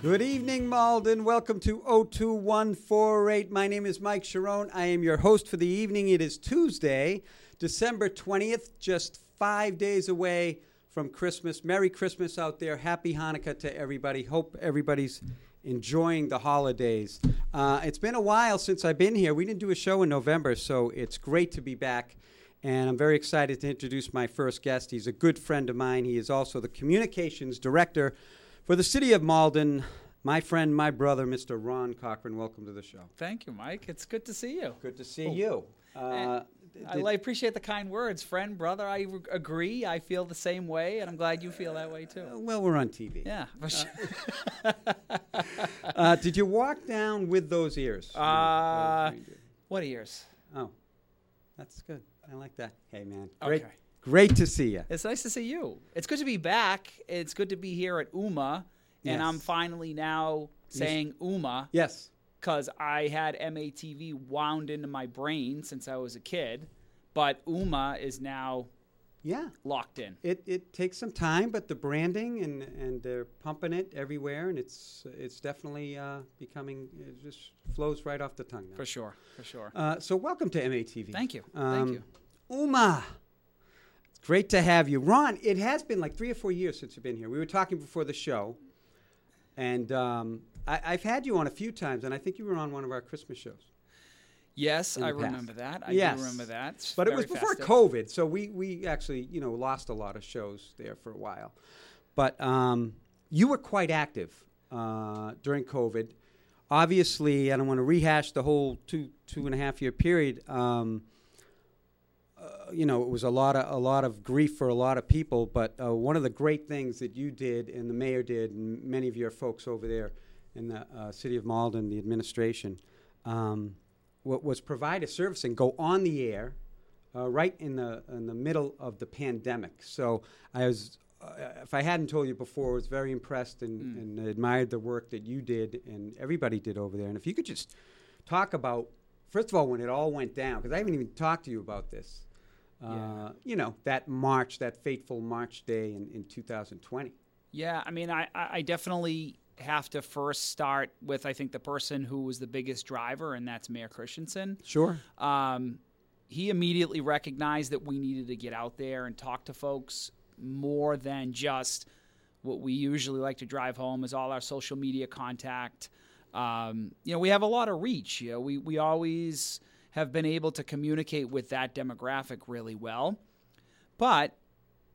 Good evening, Malden. Welcome to 02148. My name is Mike Sharon. I am your host for the evening. It is Tuesday, December 20th, just 5 days away from Christmas. Merry Christmas out there. Happy Hanukkah to everybody. Hope everybody's enjoying the holidays. It's been a while since I've been here. We didn't do a show in November, so it's great to be back. And I'm very excited to introduce my first guest. He's a good friend of mine. He is also the communications director for the City of Malden, my friend, my brother, Mr. Ron Cochran. Welcome to the show. Thank you, Mike. It's good to see you. Good to see you. I appreciate the kind words. Friend, brother, I agree. I feel the same way, and I'm glad you feel that way, too. Well, we're on TV. Yeah. Did you walk down with those ears? What ears? Oh, that's good. I like that. Hey, man. Great. Okay. Great to see you. It's nice to see you. It's good to be back. It's good to be here at UMA. Yes. And I'm finally now saying UMA. Yes. Because I had MATV wound into my brain since I was a kid. But UMA is now locked in. It takes some time, but the branding and they're pumping it everywhere. And it's definitely becoming, it just flows right off the tongue now. For sure. For sure. So welcome to MATV. Thank you. Thank you. UMA. Great to have you. Ron, it has been like 3 or 4 years since you've been here. We were talking before the show, and I've had you on a few times, and I think you were on one of our Christmas shows. Yes, I remember that. I do remember that. It's but it was before festive. COVID, so we actually lost a lot of shows there for a while. But you were quite active during COVID. Obviously, I don't want to rehash the whole two and a half year period. It was a lot of grief for a lot of people, but one of the great things that you did and the mayor did and many of your folks over there in the city of Malden, the administration, was provide a service and go on the air right in the middle of the pandemic. So I was, if I hadn't told you before, I was very impressed and admired the work that you did and everybody did over there. And if you could just talk about, first of all, when it all went down, because I haven't even talked to you about this. That fateful March day in 2020. Yeah, I mean, I definitely have to first start with, I think, the person who was the biggest driver, and that's Mayor Christensen. Sure. He immediately recognized that we needed to get out there and talk to folks more than just what we usually like to drive home is all our social media contact. We have a lot of reach. We always have been able to communicate with that demographic really well. But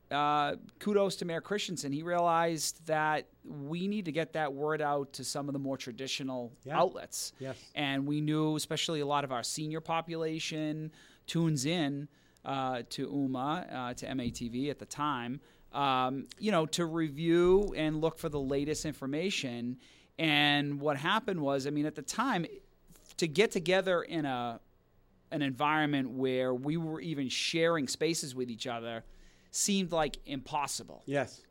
kudos to Mayor Christensen. He realized that we need to get that word out to some of the more traditional outlets. Yes. And we knew especially a lot of our senior population tunes in to UMA, to MATV at the time, to review and look for the latest information. And what happened was, I mean, at the time, to get together in an environment where we were even sharing spaces with each other seemed like impossible. Yes.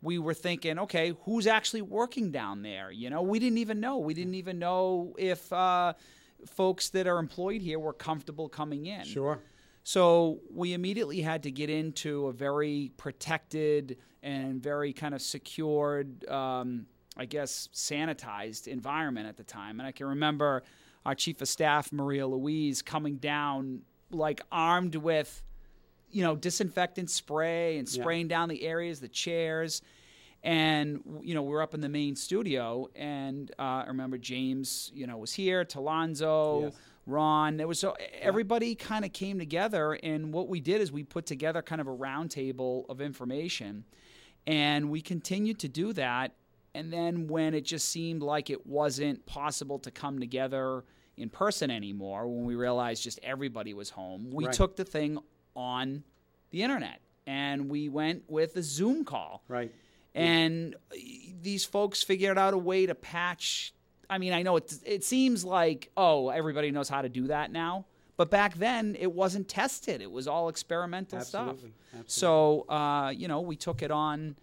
We were thinking, okay, who's actually working down there? We didn't even know. We didn't even know if folks that are employed here were comfortable coming in. Sure. So we immediately had to get into a very protected and very kind of secured sanitized environment at the time. And I can remember our chief of staff, Maria Louise, coming down like armed with, disinfectant spray and spraying down the areas, the chairs. And, you know, we were up in the main studio, and I remember James, you know, was here, Talonzo, yes. Ron. It was so everybody kind of came together, and what we did is we put together kind of a roundtable of information, and we continued to do that. And then when it just seemed like it wasn't possible to come together in person anymore, when we realized just everybody was home, we right. took the thing on the internet, and we went with a Zoom call. Right. And these folks figured out a way to patch. I mean, I know it seems like, oh, everybody knows how to do that now. But back then, it wasn't tested. It was all experimental stuff. Absolutely. So, you know, we took it on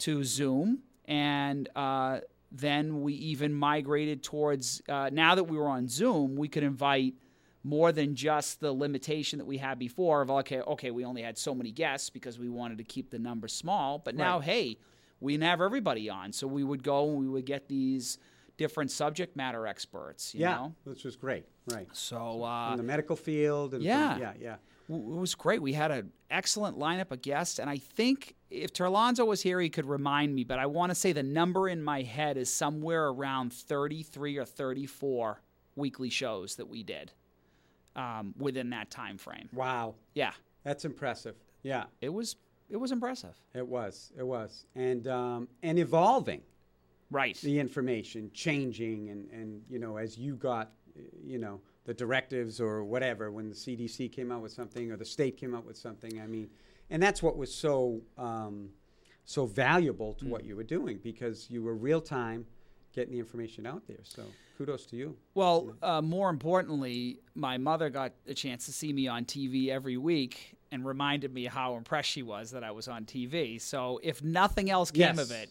to Zoom. And then we even migrated towards, now that we were on Zoom, we could invite more than just the limitation that we had before of, okay, we only had so many guests because we wanted to keep the number small. But now, right. hey, we can have everybody on. So we would go and we would get these different subject matter experts, you know? Yeah, which was great. Right. So in the medical field. And It was great. We had an excellent lineup of guests. And I think if Terlanzo was here, he could remind me. But I want to say the number in my head is somewhere around 33 or 34 weekly shows that we did. Within that time frame. Wow. Yeah. That's impressive. Yeah. It was impressive. It was. And evolving. Right. The information, changing, and you know, as you got, you know, the directives or whatever, when the CDC came out with something or the state came out with something, I mean, and that's what was so, so valuable to what you were doing, because you were real time, getting the information out there. So kudos to you. Well, more importantly, my mother got a chance to see me on TV every week and reminded me how impressed she was that I was on TV. So if nothing else came of it,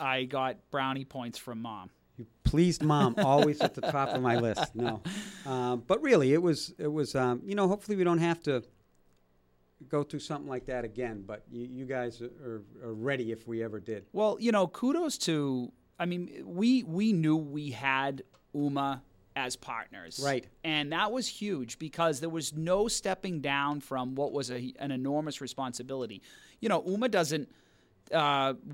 I got brownie points from Mom. You pleased Mom, always at the top of my list. No. But really, it was you know, hopefully we don't have to go through something like that again, but you guys are ready if we ever did. Well, you know, kudos to... I mean, we knew we had UMA as partners. Right. And that was huge because there was no stepping down from what was an enormous responsibility. You know, UMA doesn't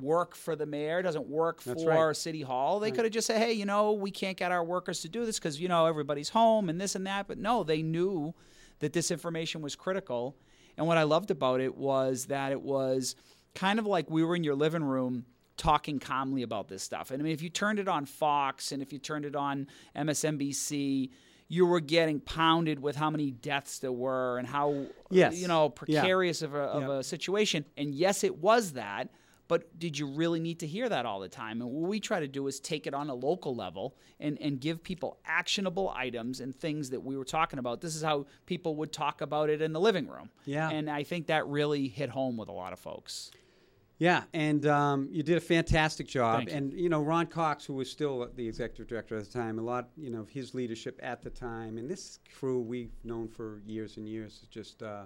work for the mayor, doesn't work That's for right. City Hall. They could have just said, hey, you know, we can't get our workers to do this because, you know, everybody's home and this and that. But no, they knew that this information was critical. And what I loved about it was that it was kind of like we were in your living room talking calmly about this stuff. And I mean, if you turned it on Fox and if you turned it on MSNBC, you were getting pounded with how many deaths there were and how, you know, precarious of a situation. And yes, it was that, but did you really need to hear that all the time? And what we try to do is take it on a local level and give people actionable items and things that we were talking about. This is how people would talk about it in the living room. Yeah. And I think that really hit home with a lot of folks. Yeah, and you did a fantastic job. Thanks. And, you know, Ron Cox, who was still the executive director at the time, a lot, you know, of his leadership at the time, and this crew we've known for years and years is just the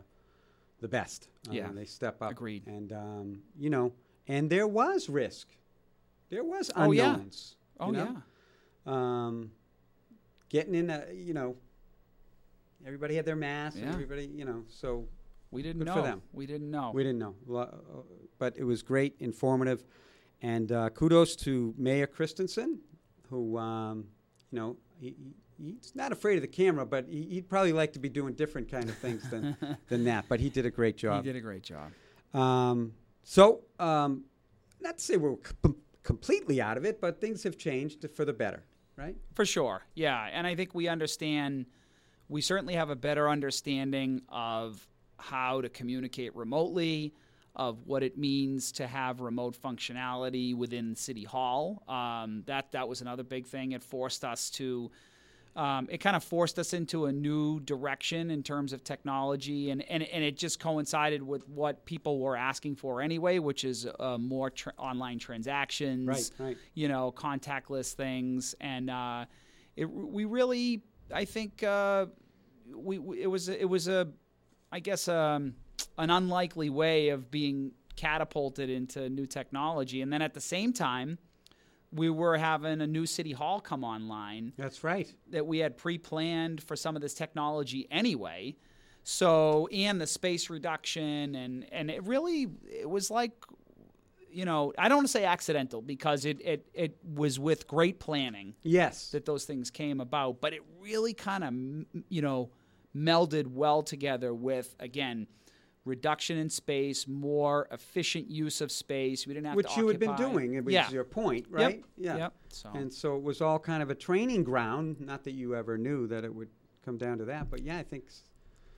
best. Yeah. They step up. Agreed. And, you know, and there was risk. There was unknowns. Oh, yeah. Getting in, you know, everybody had their masks. Yeah. Everybody, you know, so... We didn't know. But it was great, informative. And kudos to Mayor Christensen, who, you know, he's not afraid of the camera, but he'd probably like to be doing different kind of things than that. But he did a great job. So not to say we're completely out of it, but things have changed for the better, right? For sure, yeah. And I think we certainly have a better understanding of how to communicate remotely, of what it means to have remote functionality within City Hall. That was another big thing. It forced us to, it kind of forced us into a new direction in terms of technology, and it just coincided with what people were asking for anyway, which is more online transactions, right. You know, contactless things. And it was an unlikely way of being catapulted into new technology. And then at the same time, we were having a new City Hall come online. That's right. That we had pre-planned for some of this technology anyway. So, and the space reduction, and it really, it was like, you know, I don't want to say accidental because it was with great planning. Yes. That those things came about, but it really kind of, you know, melded well together with, again, reduction in space, more efficient use of space. We didn't have to occupy. Which you had been doing, it was your point, right? Yep. Yeah. Yep. So. And so it was all kind of a training ground, not that you ever knew that it would come down to that, but yeah, I think.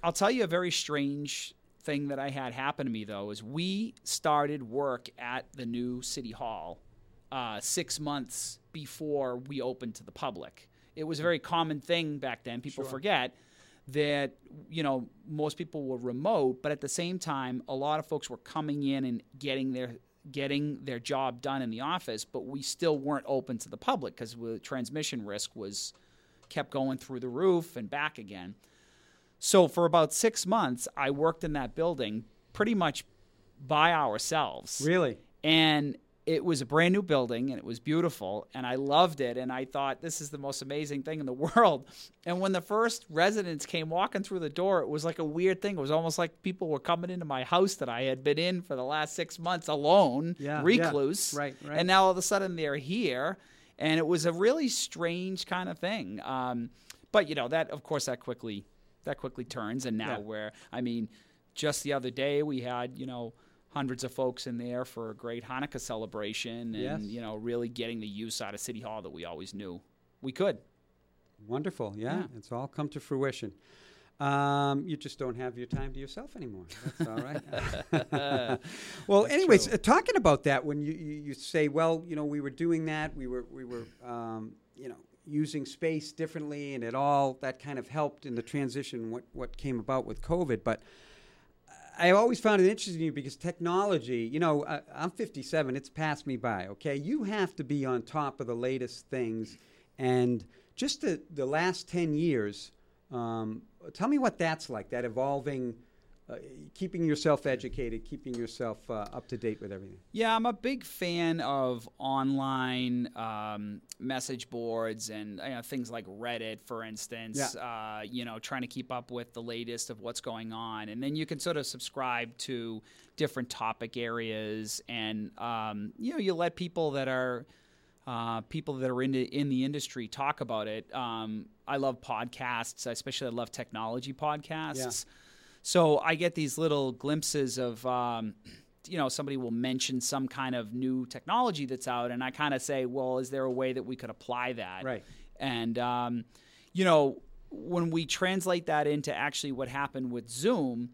I'll tell you a very strange thing that I had happen to me, though, is we started work at the new City Hall 6 months before we opened to the public. It was a very common thing back then. People forget that, you know, most people were remote, but at the same time, a lot of folks were coming in and getting their job done in the office, but we still weren't open to the public because the transmission risk was kept going through the roof and back again. So for about 6 months, I worked in that building pretty much by ourselves. Really? And it was a brand new building, and it was beautiful, and I loved it, and I thought, this is the most amazing thing in the world. And when the first residents came walking through the door, it was like a weird thing. It was almost like people were coming into my house that I had been in for the last 6 months alone, recluse. Yeah. Right. And now all of a sudden they're here, and it was a really strange kind of thing. But, you know, that, of course, that quickly turns, and now we're, I mean, just the other day we had, you know, hundreds of folks in there for a great Hanukkah celebration, and, you know, really getting the use out of City Hall that we always knew we could. Wonderful, yeah. It's all come to fruition. You just don't have your time to yourself anymore. That's all right. Well, that's anyways, talking about that, when you say, well, you know, we were doing that, we were you know, using space differently, and it all that kind of helped in the transition, what came about with COVID. But I always found it interesting because technology, you know, I'm 57, it's passed me by, okay? You have to be on top of the latest things. And just the last 10 years, tell me what that's like, that evolving, keeping yourself educated, keeping yourself up to date with everything. Yeah, I'm a big fan of online message boards and, you know, things like Reddit, for instance, you know, trying to keep up with the latest of what's going on. And then you can sort of subscribe to different topic areas and, you know, you let people that are in the industry talk about it. I love podcasts. I love technology podcasts. Yeah. So I get these little glimpses of, you know, somebody will mention some kind of new technology that's out, and I kind of say, well, is there a way that we could apply that? Right. And, you know, when we translate that into actually what happened with Zoom,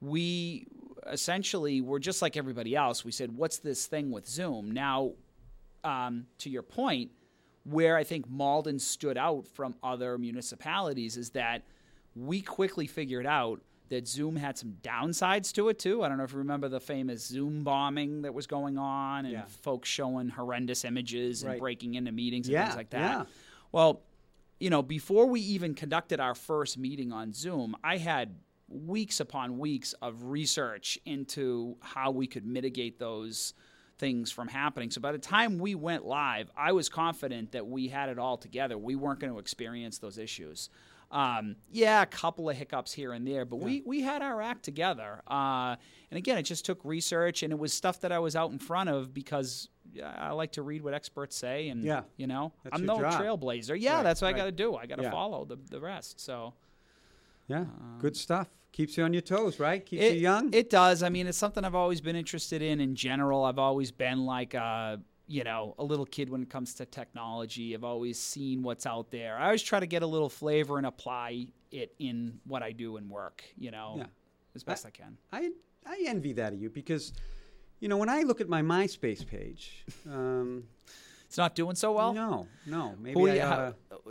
we essentially were just like everybody else. We said, what's this thing with Zoom? Now, to your point, where I think Malden stood out from other municipalities is that we quickly figured out that Zoom had some downsides to it, too. I don't know if you remember the famous Zoom bombing that was going on and folks showing horrendous images and breaking into meetings and things like that. Yeah. Well, you know, before we even conducted our first meeting on Zoom, I had weeks upon weeks of research into how we could mitigate those things from happening. So by the time we went live, I was confident that we had it all together. We weren't going to experience those issues. A couple of hiccups here and there, but we had our act together. And again, it just took research, and it was stuff that I was out in front of because I like to read what experts say, and you know, that's I'm no job. Trailblazer. Yeah, right, that's what I got to do. I got to follow the rest. So, good stuff. Keeps you on your toes, right? Keeps you young. It does. I mean, it's something I've always been interested in general. I've always been like you know, a little kid when it comes to technology. I've always seen what's out there. I always try to get a little flavor and apply it in what I do and work, you know, as best I can. I envy that of you because, you know, when I look at my MySpace page, it's not doing so well? No. Maybe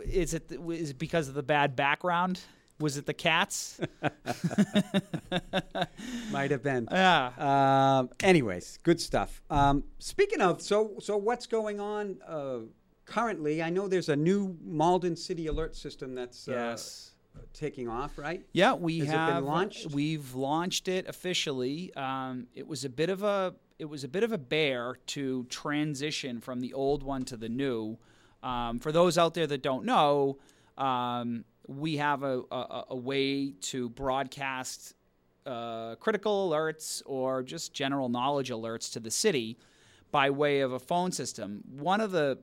is it because of the bad background? Was it the cats? Might have been. Yeah. Anyways, good stuff. Speaking of, so what's going on currently? I know there's a new Malden City Alert system that's taking off, right? Yeah, Has it been launched? We've launched it officially. It was a bit of a bear to transition from the old one to the new. For those out there that don't know. We have a way to broadcast critical alerts or just general knowledge alerts to the city, by way of a phone system. One of the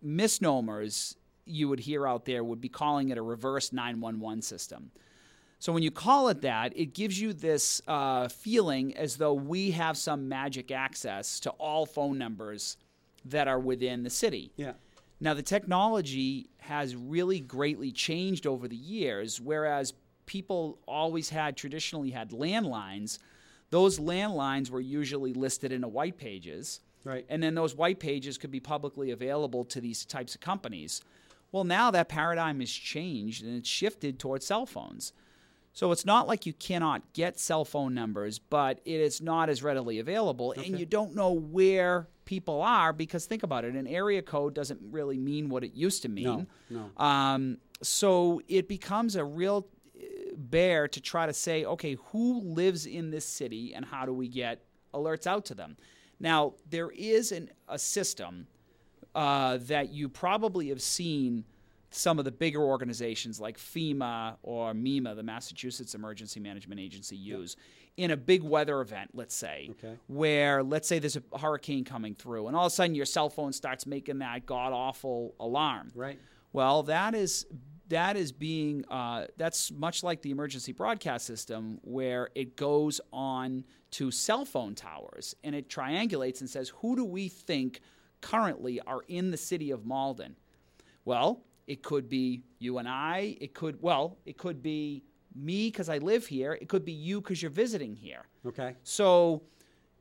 misnomers you would hear out there would be calling it a reverse 911 system. So when you call it that, it gives you this feeling as though we have some magic access to all phone numbers that are within the city. Yeah. Now, the technology has really greatly changed over the years, whereas people always had traditionally had landlines. Those landlines were usually listed in a white pages. Right. And then those white pages could be publicly available to these types of companies. Well, now that paradigm has changed and it's shifted towards cell phones. So it's not like you cannot get cell phone numbers, but it is not as readily available. Okay. And you don't know where people are because, think about it, an area code doesn't really mean what it used to mean. No. So it becomes a real bear to try to say, okay, who lives in this city and how do we get alerts out to them? Now, there is a system that you probably have seen some of the bigger organizations like FEMA or MEMA, the Massachusetts Emergency Management Agency, use in a big weather event, let's say, where, let's say there's a hurricane coming through, and all of a sudden your cell phone starts making that god-awful alarm. Right. Well, that's much like the emergency broadcast system where it goes on to cell phone towers, and it triangulates and says, who do we think currently are in the city of Malden? Well, it could be you and I. It could be me because I live here. It could be you because you're visiting here. Okay. So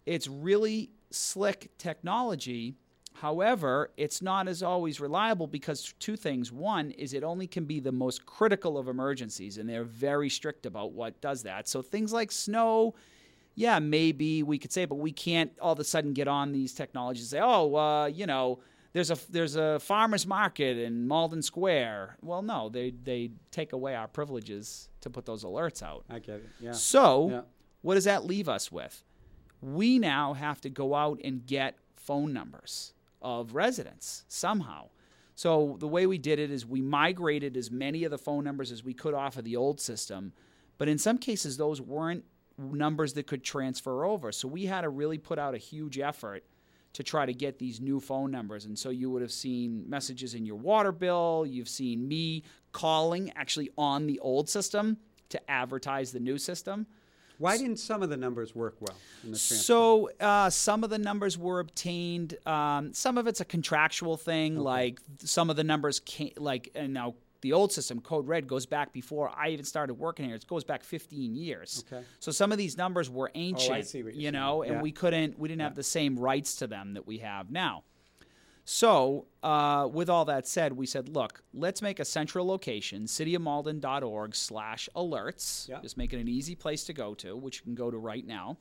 it's really slick technology. However, it's not as always reliable because two things. One is it only can be the most critical of emergencies, and they're very strict about what does that. So things like snow, yeah, maybe we could say, but we can't all of a sudden get on these technologies and say, there's a farmer's market in Malden Square. Well, no, they take away our privileges to put those alerts out. I get it, yeah. So what does that leave us with? We now have to go out and get phone numbers of residents somehow. So the way we did it is we migrated as many of the phone numbers as we could off of the old system, but in some cases those weren't numbers that could transfer over. So we had to really put out a huge effort to try to get these new phone numbers. And so you would have seen messages in your water bill. You've seen me calling actually on the old system to advertise the new system. Why didn't some of the numbers work well in the transfer? So some of the numbers were obtained. Some of it's a contractual thing. Okay. Like some of the numbers came, and now the old system, Code Red, goes back before I even started working here. It goes back 15 years. Okay. So some of these numbers were ancient, and we didn't have the same rights to them that we have now. So with all that said, we said, look, let's make a central location, cityofmalden.org/alerts. Yeah. Just make it an easy place to go to, which you can go to right now.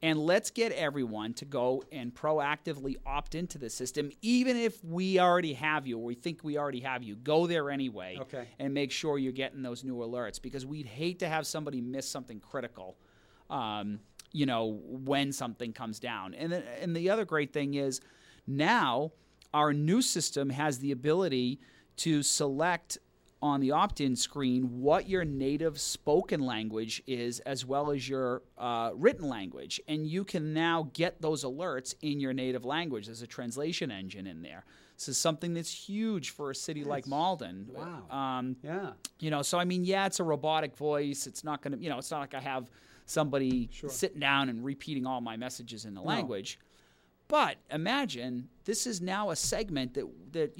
And let's get everyone to go and proactively opt into the system, even if we already have you or we think we already have you. Go there anyway and make sure you're getting those new alerts, because we'd hate to have somebody miss something critical, when something comes down. And the other great thing is now our new system has the ability to select on the opt-in screen what your native spoken language is as well as your written language. And you can now get those alerts in your native language. There's a translation engine in there. This is something that's huge for a city like Malden. Wow. It's a robotic voice. It's not going to, it's not like I have somebody sitting down and repeating all my messages in the language. But imagine this is now a segment that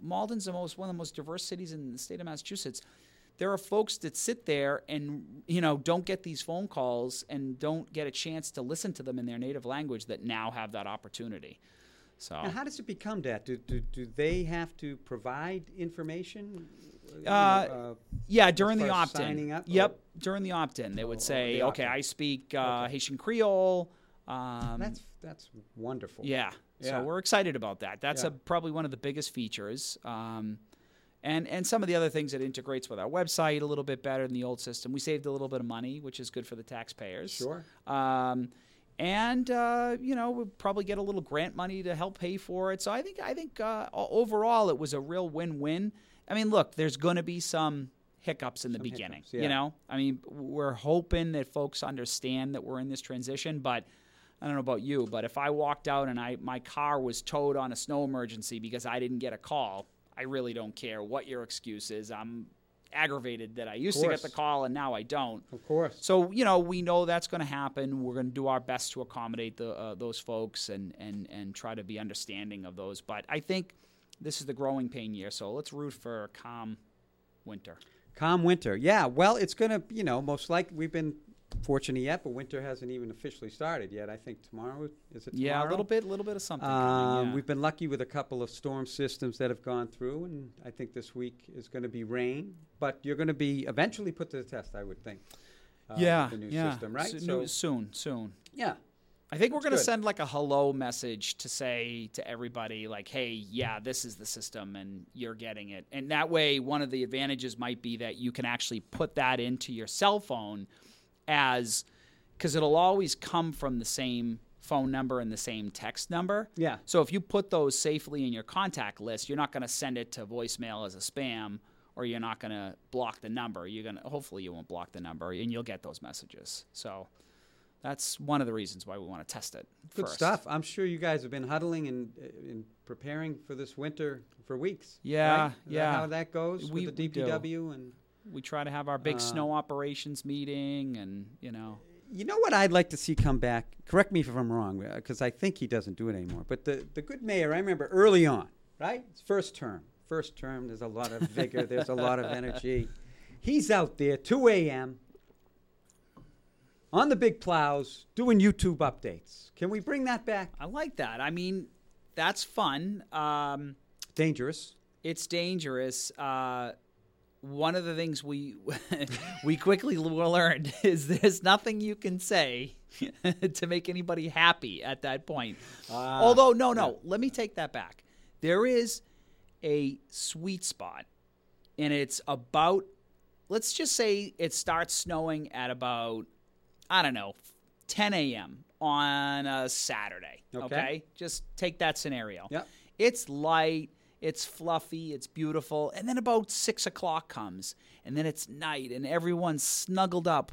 Malden's one of the most diverse cities in the state of Massachusetts. There are folks that sit there and, don't get these phone calls and don't get a chance to listen to them in their native language that now have that opportunity. So, and how does it become that? Do they have to provide information? During the opt-in. Signing up? Yep, during the opt-in. They would say, I speak Haitian Creole. That's wonderful. Yeah, so we're excited about that. That's probably one of the biggest features. And some of the other things, it integrates with our website a little bit better than the old system. We saved a little bit of money, which is good for the taxpayers. Sure. We'll probably get a little grant money to help pay for it. So I think overall it was a real win-win. I mean, look, there's going to be some hiccups in the beginning. Hiccups, yeah. We're hoping that folks understand that we're in this transition, but I don't know about you, but if I walked out and my car was towed on a snow emergency because I didn't get a call, I really don't care what your excuse is. I'm aggravated that I used to get the call and now I don't. Of course. So, you know, we know that's going to happen. We're going to do our best to accommodate those folks and try to be understanding of those. But I think this is the growing pain year, so let's root for a calm winter. Calm winter, yeah. Well, it's going to, you know, most likely we've been fortunate yet, but winter hasn't even officially started yet. I think tomorrow, is it tomorrow? Yeah, a little bit of something coming, yeah. We've been lucky with a couple of storm systems that have gone through, and I think this week is going to be rain. But you're going to be eventually put to the test, I would think. The new system, right? Soon. Yeah. I think we're going to send like a hello message to say to everybody, like, hey, yeah, this is the system and you're getting it. And that way, one of the advantages might be that you can actually put that into your cell phone because it'll always come from the same phone number and the same text number. Yeah. So if you put those safely in your contact list, you're not going to send it to voicemail as a spam, or you're not going to block the number. Hopefully you won't block the number and you'll get those messages. So that's one of the reasons why we want to test it first. Good stuff. I'm sure you guys have been huddling and preparing for this winter for weeks. Yeah, right? Is that how that goes with the DPW? We try to have our big snow operations meeting and, you know. You know what I'd like to see come back? Correct me if I'm wrong, because I think he doesn't do it anymore. But the good mayor, I remember early on, right? It's first term, there's a lot of vigor. There's a lot of energy. He's out there, 2 a.m., on the big plows, doing YouTube updates. Can we bring that back? I like that. I mean, that's fun. Dangerous. It's dangerous. One of the things we quickly learned is there's nothing you can say to make anybody happy at that point. Although, no, let me take that back. There is a sweet spot, and it's about, let's just say it starts snowing at about, I don't know, 10 a.m. on a Saturday, okay? Just take that scenario. Yep. It's light, it's fluffy, it's beautiful, and then about 6 o'clock comes, and then it's night, and everyone's snuggled up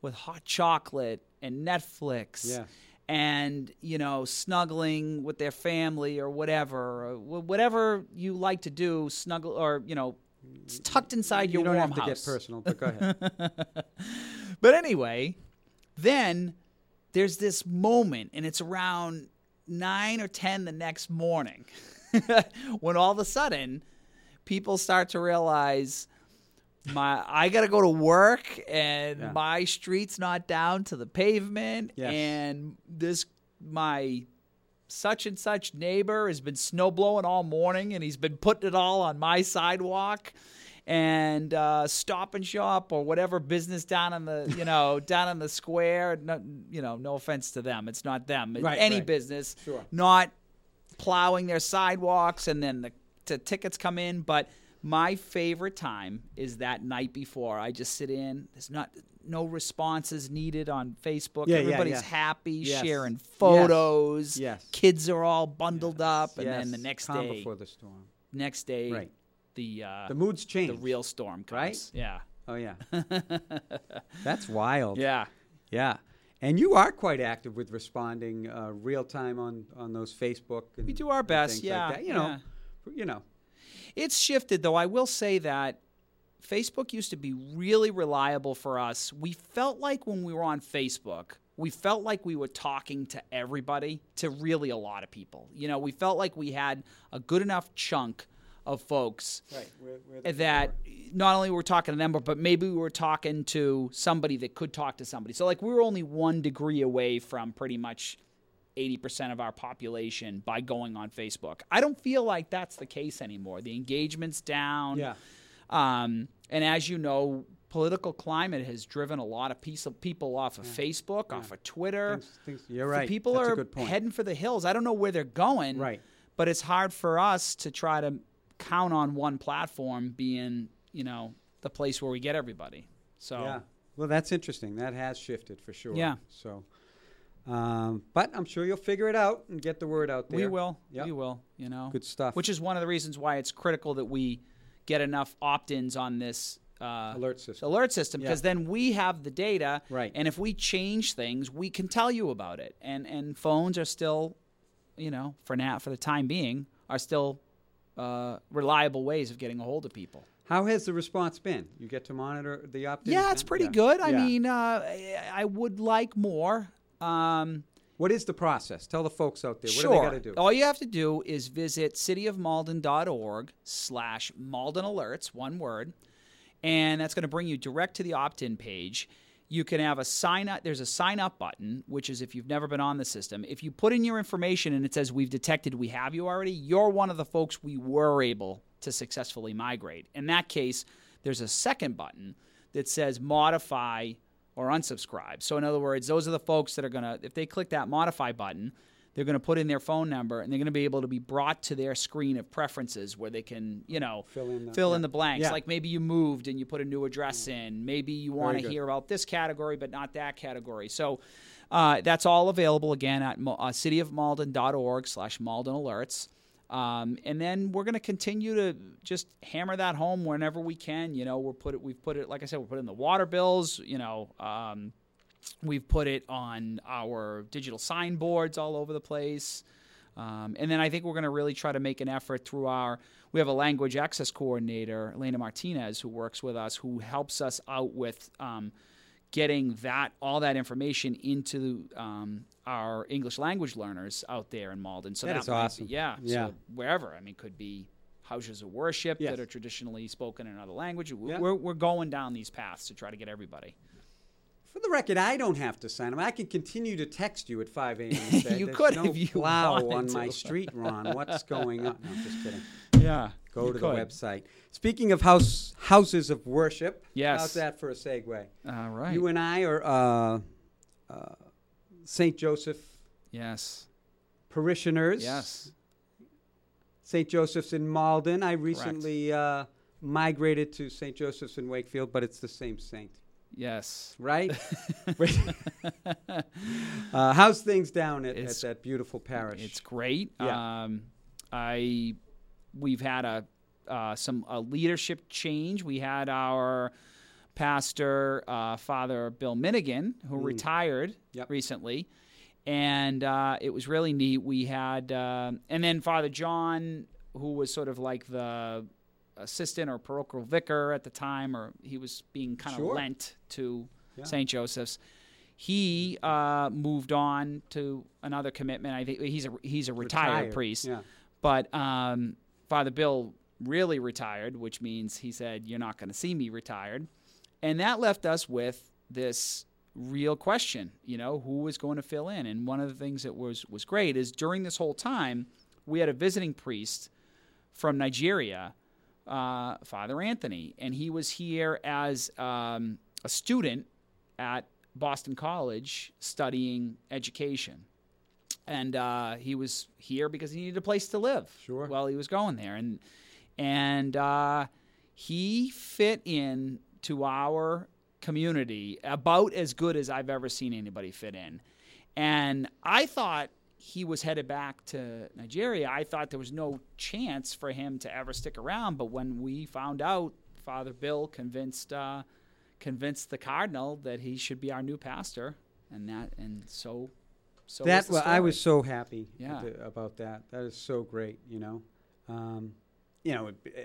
with hot chocolate and Netflix and, you know, snuggling with their family or whatever. Or whatever you like to do, snuggle or, you know, it's tucked inside your warm house. You don't have to get personal, but go ahead. But anyway, then there's this moment, and it's around 9 or 10 the next morning when all of a sudden people start to realize I got to go to work and my street's not down to the pavement and my such and such neighbor has been snowblowing all morning and he's been putting it all on my sidewalk. And Stop and Shop or whatever business down on the, you know, down on the square. No, you know, no offense to them, it's not them. Right, any business not plowing their sidewalks, and then the tickets come in. But my favorite time is that night before. I just sit in. There's no responses needed on Facebook. Everybody's happy, sharing photos. Yes. Kids are all bundled up, and then the next day, before the storm. Next day, right. The mood's change. The real storm comes. Right? Yeah. Oh, yeah. That's wild. Yeah. Yeah. And you are quite active with responding real time on those Facebook. And we do our best, like that. You know. It's shifted, though. I will say that Facebook used to be really reliable for us. We felt like when we were on Facebook, we felt like we were talking to everybody, to really a lot of people. You know, we felt like we had a good enough chunk of folks not only were talking to them, but maybe we were talking to somebody that could talk to somebody. So, like, we were only 1 degree away from pretty much 80% of our population by going on Facebook. I don't feel like that's the case anymore. The engagement's down. Yeah. And as you know, political climate has driven a lot of people off of Facebook, off of Twitter. You're right. People that's are heading for the hills. I don't know where they're going. Right. But it's hard for us to try to count on one platform being, you know, the place where we get everybody. So well, that's interesting. That has shifted for sure. Yeah. So, but I'm sure you'll figure it out and get the word out there. We will. Yep. We will. You know, good stuff. Which is one of the reasons why it's critical that we get enough opt-ins on this alert system, because then we have the data, right? And if we change things, we can tell you about it. And phones are still, you know, for now, for the time being, are still reliable ways of getting a hold of people. How has the response been? You get to monitor the opt-in? Yeah, it's pretty good. I mean, I would like more. What is the process? Tell the folks out there. What do they got to do? All you have to do is visit cityofmalden.org/Malden Alerts, one word, and that's going to bring you direct to the opt-in page. You can have a sign-up. There's a sign-up button, which is if you've never been on the system. If you put in your information and it says, we've detected we have you already, you're one of the folks we were able to successfully migrate. In that case, there's a second button that says modify or unsubscribe. So in other words, those are the folks that are going to, if they click that modify button, they're going to put in their phone number and they're going to be able to be brought to their screen of preferences where they can, you know, fill in the blanks. Yeah. Like maybe you moved and you put a new address in. Maybe you want to hear about this category but not that category. So that's all available, again, at cityofmalden.org/Malden Alerts. And then we're going to continue to just hammer that home whenever we can. You know, we've put it, like I said, we'll put it in the water bills, you know, we've put it on our digital signboards all over the place. And then I think we're going to really try to make an effort through we have a language access coordinator, Elena Martinez, who works with us, who helps us out with, getting all that information into our English language learners out there in Malden. So that's awesome. Yeah. So wherever. I mean, could be houses of worship that are traditionally spoken in another language. We're going down these paths to try to get everybody. For the record, I don't have to sign them. I can continue to text you at 5 a.m. and say, There's no plow on my street, Ron. What's going on? No, I'm just kidding. Yeah. Go to the website. Speaking of houses of worship, how's that for a segue? All right. You and I are St. Joseph parishioners. Yes. St. Joseph's in Malden. I recently migrated to St. Joseph's in Wakefield, but it's the same saint. Yes. Right? How's things down at that beautiful parish? It's great. Yeah. We've had a leadership change. We had our pastor, Father Bill Minigan, who retired recently, and it was really neat. We had and then Father John, who was sort of like the assistant or parochial vicar at the time, or he was being kind of lent to St. Joseph's. He moved on to another commitment. I think he's a retired priest, but. Father Bill really retired, which means he said, you're not going to see me retired. And that left us with this real question, you know, who was going to fill in? And one of the things that was great is during this whole time, we had a visiting priest from Nigeria, Father Anthony, and he was here as a student at Boston College studying education. And he was here because he needed a place to live while he was going there. And he fit in to our community about as good as I've ever seen anybody fit in. And I thought he was headed back to Nigeria. I thought there was no chance for him to ever stick around. But when we found out, Father Bill convinced the cardinal that he should be our new pastor. I was so happy about that. That is so great, you know.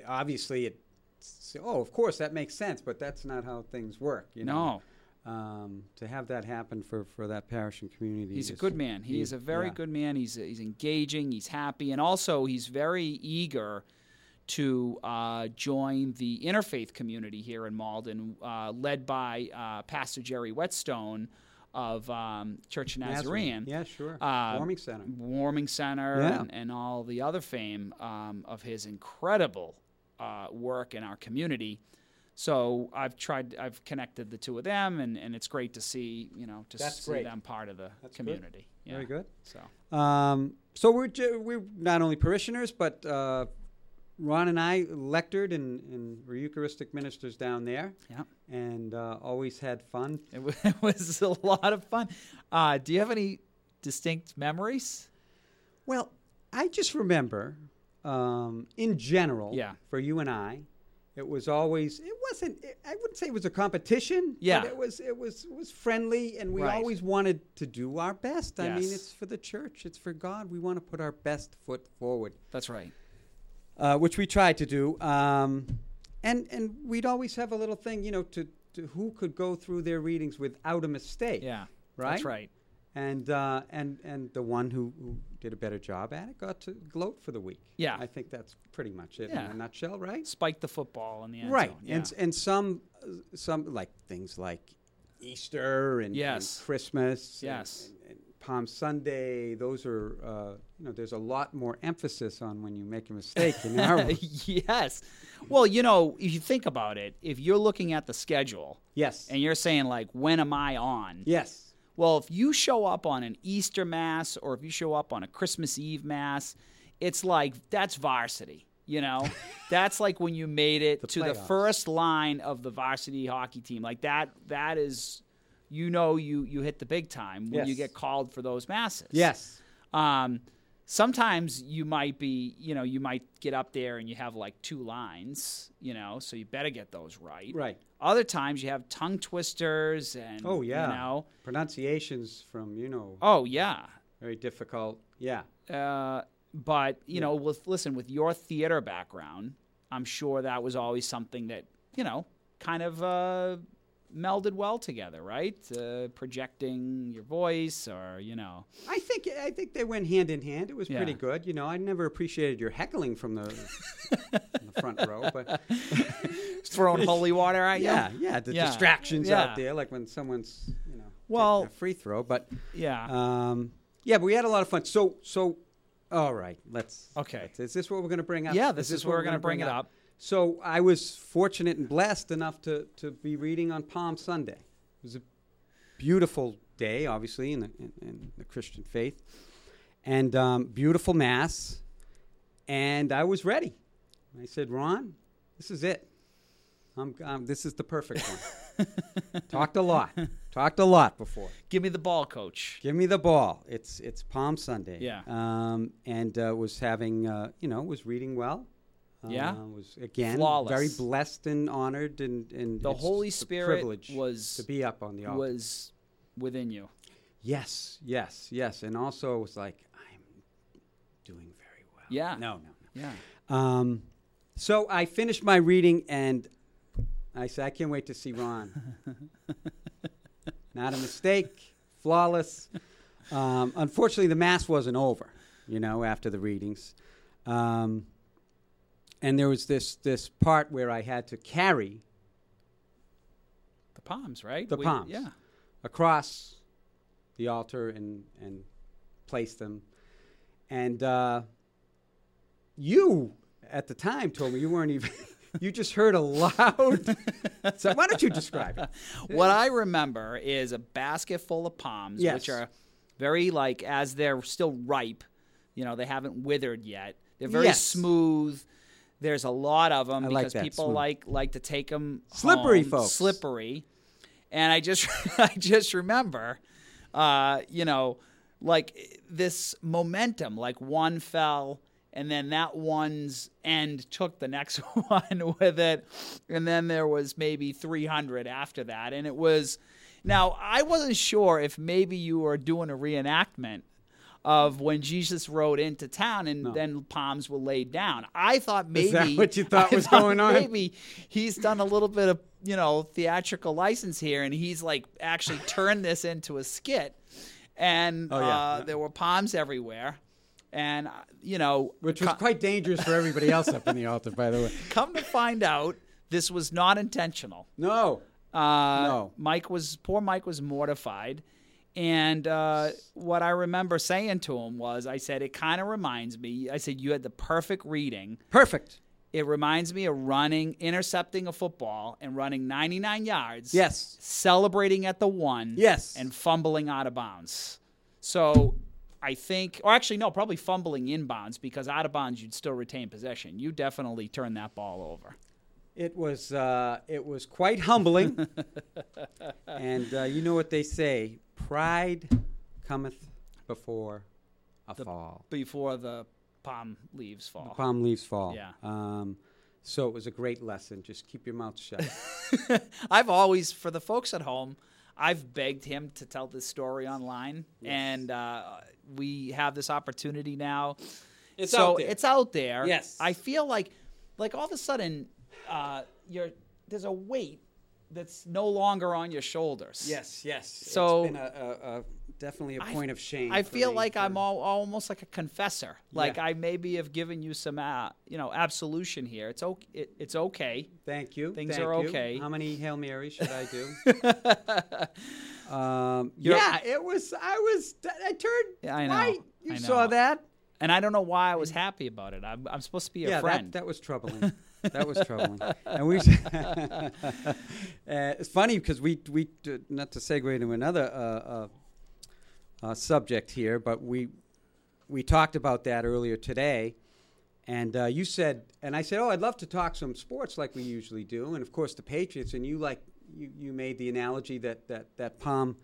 Obviously, of course, that makes sense, but that's not how things work, you know. No. To have that happen for that parish and community. He's a good man. He is a very good man. He's engaging. He's happy. And also, he's very eager to join the interfaith community here in Malden, led by Pastor Jerry Whetstone, of Church of Nazarene. Yeah, sure. Warming Center and all the other fame of his incredible work in our community. So I've connected the two of them, and it's great to see, you know, them part of the community. Good. Yeah. Very good. So we're not only parishioners, but Ron and I lectured and were Eucharistic ministers down there, and always had fun. It was a lot of fun. Do you have any distinct memories? Well, I just remember, in general, for you and I, It was always, it wasn't, I wouldn't say it was a competition. Yeah. But it was friendly, and we always wanted to do our best. Yes. I mean, it's for the church. It's for God. We want to put our best foot forward. That's right. Which we tried to do. And we'd always have a little thing, you know, to who could go through their readings without a mistake. Yeah. Right? That's right. And the one who did a better job at it got to gloat for the week. Yeah. I think that's pretty much it in a nutshell, right? Spike the football in the end zone. Yeah. And some like things like Easter and Christmas and Palm Sunday. Those are, you know, there's a lot more emphasis on when you make a mistake in our world. Yes. Well, you know, if you think about it, if you're looking at the schedule. Yes. And you're saying, like, when am I on? Yes. Well, if you show up on an Easter Mass or if you show up on a Christmas Eve Mass, it's like that's varsity, you know? That's like when you made it to the first line of the varsity hockey team. Like that is, you know, you hit the big time when you get called for those Masses. Yes. Sometimes you might be, you know, you might get up there and you have like two lines, you know, so you better get those right. Right. Other times you have tongue twisters and, you know. Pronunciations from, you know. Oh, yeah. Very difficult. Yeah. But, you know, with your theater background, I'm sure that was always something that, you know, kind of melded well together, right? Projecting your voice or, you know. I think they went hand in hand. It was pretty good. You know, I never appreciated your heckling from the, from the front row, but... Throwing holy water at you. Yeah, the distractions out there, like when someone's, you know, taking a free throw. But but we had a lot of fun. So, all right, let's. Okay, is this what we're going to bring up? Yeah, this is where we're going to bring it up. So I was fortunate and blessed enough to be reading on Palm Sunday. It was a beautiful day, obviously, in the Christian faith, and beautiful Mass, and I was ready. I said, Ron, this is it. This is the perfect one. Talked a lot before. Give me the ball, coach. Give me the ball. It's Palm Sunday. Yeah. And was having, you know, was reading well. Was again flawless. Very blessed and honored, and the Holy Spirit was to be up on the altar. Was within you. Yes, and also it was like I'm doing very well. Yeah. No. Yeah. So I finished my reading and. I said, I can't wait to see Ron. Not a mistake, flawless. Unfortunately, the Mass wasn't over, you know, after the readings. And there was this part where I had to carry... The palms, right? The palms. Yeah. Across the altar and place them. And you, at the time, told me you weren't even... You just heard a loud... So why don't you describe it? What I remember is a basket full of palms, which are very, like, as they're still ripe, you know, they haven't withered yet. They're very smooth. There's a lot of them because people like to take them slippery, home. Folks. Slippery. And I just remember, you know, like this momentum, like one fell... And then that one's end took the next one with it. And then there was maybe 300 after that. And it was, now I wasn't sure if maybe you were doing a reenactment of when Jesus rode into town and then palms were laid down. I thought maybe. Is that what you thought was going on? Maybe he's done a little bit of, you know, theatrical license here. And he's like actually turned this into a skit. And there were palms everywhere. And, you know... Which was quite dangerous for everybody else up in the altar, by the way. Come to find out, this was not intentional. No. No. Poor Mike was mortified. And what I remember saying to him was, I said, it kind of reminds me... I said, you had the perfect reading. Perfect. It reminds me of intercepting a football and running 99 yards. Yes. Celebrating at the one. Yes. And fumbling out of bounds. So... I think, or actually, no, probably fumbling inbounds because out of bounds you'd still retain possession. You definitely turned that ball over. It was quite humbling, and you know what they say: pride cometh before a fall. Before the palm leaves fall. Yeah. So it was a great lesson. Just keep your mouth shut. I've always, for the folks at home, I've begged him to tell this story online. Yes. And we have this opportunity now. It's out there. It's out there. Yes. I feel like all of a sudden, there's a weight that's no longer on your shoulders. Yes, yes. So it's been a definitely a point of shame. I feel like I'm almost like a confessor. Like, yeah. I maybe have given you some, absolution here. It's okay. Thank you. Things are okay. How many Hail Marys should I do? I turned. Yeah, I know. You saw that. And I don't know why I was happy about it. I'm supposed to be a friend. Yeah, that was troubling. That was troubling. And we, it's funny because we not to segue into another subject here, but we talked about that earlier today, and you said, and I said, oh, I'd love to talk some sports like we usually do, and of course the Patriots. And you made the analogy that Palm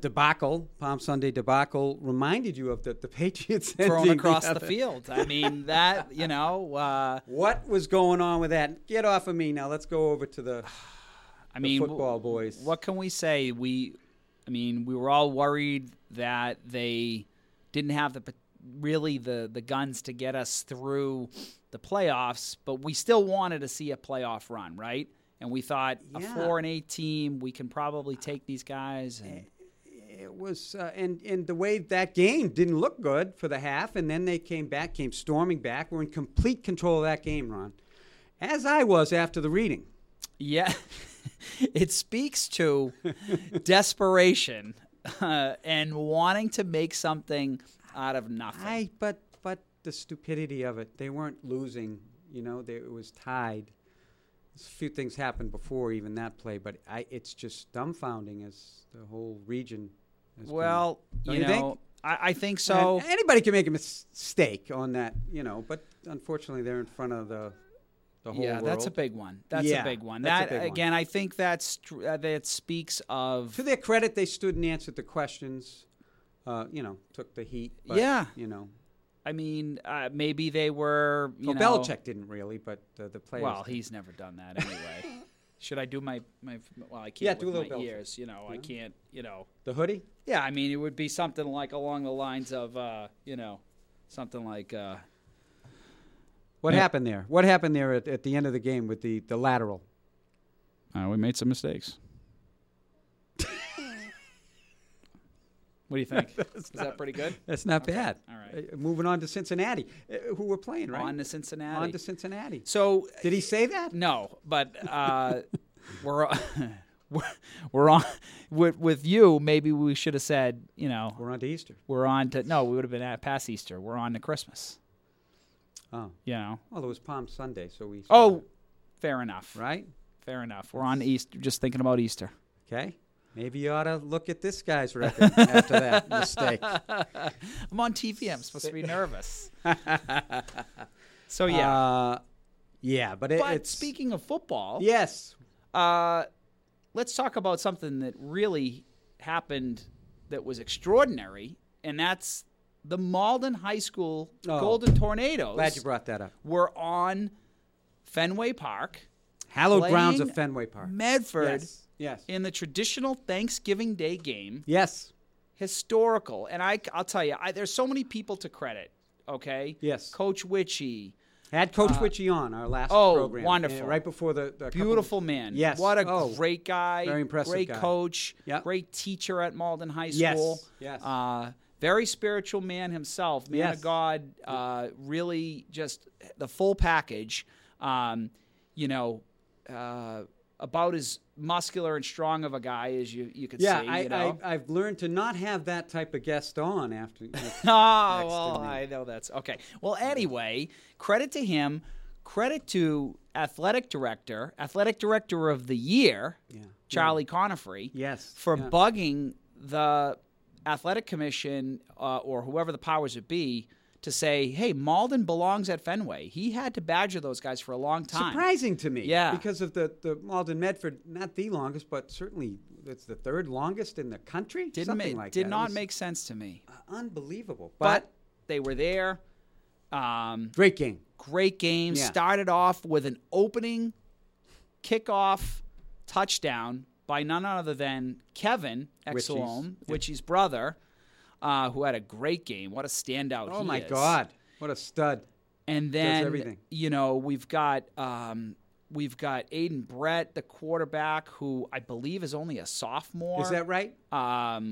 debacle, Palm Sunday debacle, reminded you of the Patriots thrown across the field. I mean, that, what was going on with that? Get off of me now. Let's go over to the football boys. What can we say? We were all worried that they didn't have the guns to get us through the playoffs, but we still wanted to see a playoff run, right? And we thought a 4-8 team, we can probably take these guys. And it was and the way that game didn't look good for the half, and then they came storming back. We're in complete control of that game, Ron, as I was after the reading. Yeah. It speaks to desperation and wanting to make something out of nothing. But the stupidity of it. They weren't losing. It was tied. A few things happened before even that play, but it's just dumbfounding as the whole region. Well, you think? I think so. And anybody can make a mistake on that, but unfortunately they're in front of the whole world. That's a big one. That's a big one. I think that speaks of. To their credit, they stood and answered the questions. Took the heat. But, maybe they were. Belichick didn't really, but the players. Well, he's never done that anyway. Should I do my? Well, I can't. Yeah, do a little Belichick. I can't. The hoodie. Yeah, it would be something like along the lines of, something like. What happened there? What happened there at the end of the game with the lateral? We made some mistakes. What do you think? Is that pretty good? That's not bad. All right. Moving on to Cincinnati, who we're playing, right? On to Cincinnati. So did he say that? No, but we're on with you. Maybe we should have said, we're on to Easter. We would have been past Easter. We're on to Christmas. Oh, Well, it was Palm Sunday, so we. Oh, fair enougf. Right. Fair enough. We're on Easter. Just thinking about Easter. Okay. Maybe you ought to look at this guy's record after that mistake. I'm on TV. I'm supposed to be nervous. So, yeah. But speaking of football. Yes. Let's talk about something that really happened that was extraordinary, and that's the Malden High School Golden Tornadoes. Glad you brought that up. We're on Fenway Park. Hallowed grounds of Fenway Park. Medford. Yes. In the traditional Thanksgiving Day game. Yes. Historical. And I'll tell you, there's so many people to credit, okay? Yes. Coach Witchie. Had Coach Witchie on our last program. Oh, wonderful. Right before the beautiful man. Yes. What a great guy. Very impressive guy. Great coach. Yep. Great teacher at Malden High School. Yes. Very spiritual man himself. Man of God. Really just the full package. About as muscular and strong of a guy as you could say. I've learned to not have that type of guest on after. I know that's okay. Well, anyway, credit to him, credit to athletic director of the year, Charlie Conifrey, for bugging the athletic commission or whoever the powers that be to say, hey, Malden belongs at Fenway. He had to badger those guys for a long time. Surprising to me. Yeah. Because of the Malden-Medford, not the longest, but certainly it's the third longest in the country. Something like that. Did not make sense to me. Unbelievable. But they were there. Great game. Great game. Yeah. Started off with an opening kickoff touchdown by none other than Kevin Exelom, Richie's brother, who had a great game. What a standout he is. Oh, my God. What a stud. And then, you know, we've got Aiden Brett, the quarterback, who I believe is only a sophomore. Is that right?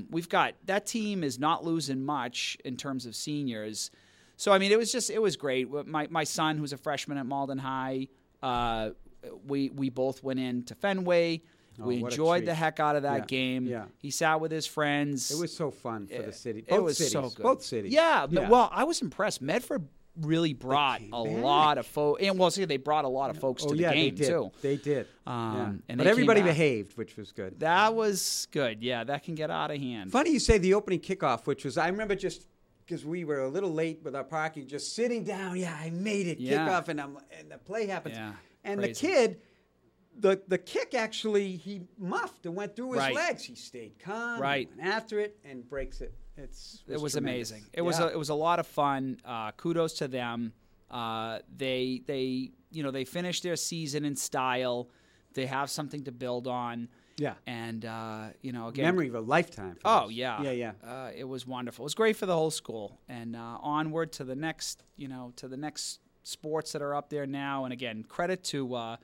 We've got that team is not losing much in terms of seniors. So, I mean, it was great. My son, who's a freshman at Malden High, we both went in to Fenway. Oh, we enjoyed the heck out of that game. Yeah. He sat with his friends. It was so fun for the city. Both cities. Yeah, yeah. Well, I was impressed. Medford really brought a lot of folks. And, well, see, they brought a lot of folks to the game, too. They did. But everybody behaved, which was good. That was good. Yeah, that can get out of hand. Funny you say the opening kickoff, which was, I remember just because we were a little late with our parking, just sitting down. Yeah, I made it. Yeah. Kickoff, and the play happens. Yeah, and crazy. The kid... The kick actually, he muffed and went through his legs. He stayed calm, went after it, and breaks it. It was tremendous. Amazing. It was a lot of fun. Kudos to them. They finished their season in style. They have something to build on. Yeah. And again, memory of a lifetime. Yeah. It was wonderful. It was great for the whole school. And onward to the next, sports that are up there now. And again, credit to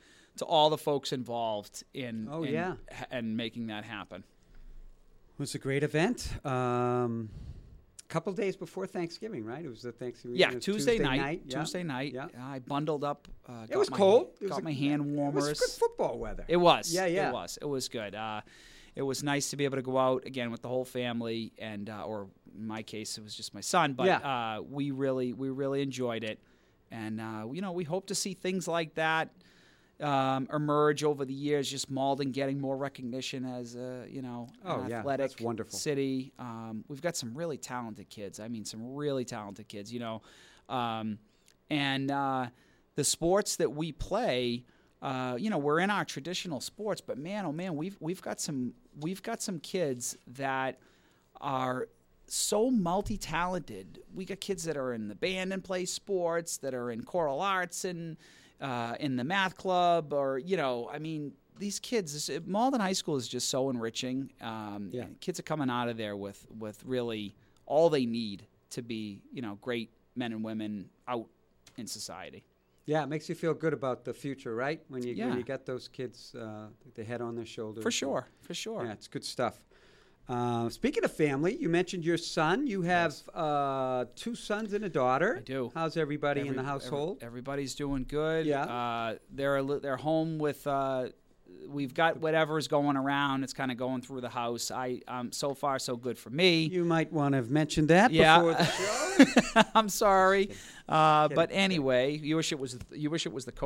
all the folks involved in making that happen. It was a great event. Couple days before Thanksgiving, right? It was the Thanksgiving. Yeah, Tuesday night. Yeah. Tuesday night. Yeah. I bundled up. It was cold. Got my hand warmers. It was good football weather. It was. Yeah, yeah. It was good. It was nice to be able to go out again with the whole family, and or in my case, it was just my son. But we really enjoyed it, and we hope to see things like that emerge over the years. Just Malden getting more recognition as an athletic city. We've got some really talented kids. I mean, some really talented kids. And the sports that we play, we're in our traditional sports. But man, oh man, we've got some kids that are so multi-talented. We got kids that are in the band and play sports, that are in choral arts and in the math club, or, these kids, Malden High School is just so enriching. Kids are coming out of there with really all they need to be, great men and women out in society. Yeah, it makes you feel good about the future, right? When you got those kids, the head on their shoulders. For sure. Yeah, it's good stuff. Speaking of family, you mentioned your son. You have two sons and a daughter. I do. How's everybody in the household? Everybody's doing good. Yeah. They're home with. We've got whatever's going around. It's kind of going through the house. So far, so good for me. You might want to have mentioned that before the show. I'm sorry, but anyway, you wish it was the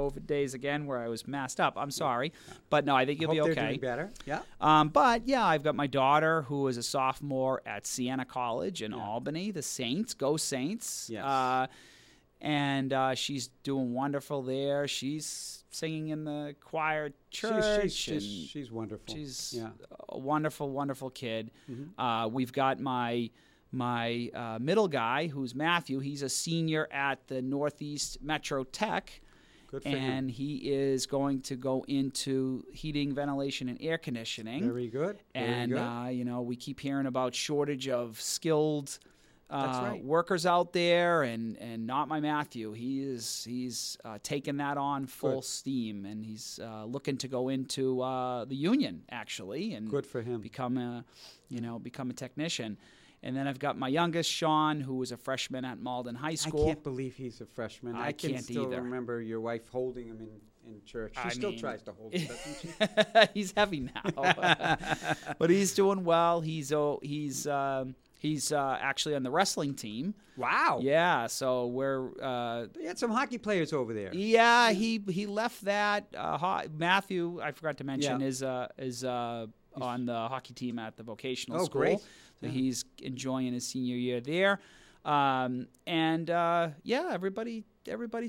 COVID days again where I was masked up. I'm sorry, but no, I think you'll be okay. They're doing better. Yeah. I've got my daughter who is a sophomore at Siena College in Albany. The Saints, go Saints! Yes. And she's doing wonderful there. She's singing in the choir at church. She's wonderful. She's a wonderful, wonderful kid. Mm-hmm. We've got my middle guy, who's Matthew. He's a senior at the Northeast Metro Tech. Good for him. And he is going to go into heating, ventilation, and air conditioning. Very good. We keep hearing about shortage of skilled workers out there, and not my Matthew. He's taking that on full steam, and he's looking to go into the union actually, and good for him. Become a technician. And then I've got my youngest, Sean, who was a freshman at Malden High School. I can't believe he's a freshman. I can't still remember your wife holding him in church. She tries to hold him, doesn't she? He's heavy now, but he's doing well. He's actually on the wrestling team. Wow. Yeah, so we're... you had some hockey players over there. Yeah, he left that. Matthew, I forgot to mention, is on the hockey team at the vocational school. Great. So he's enjoying his senior year there. Everybody's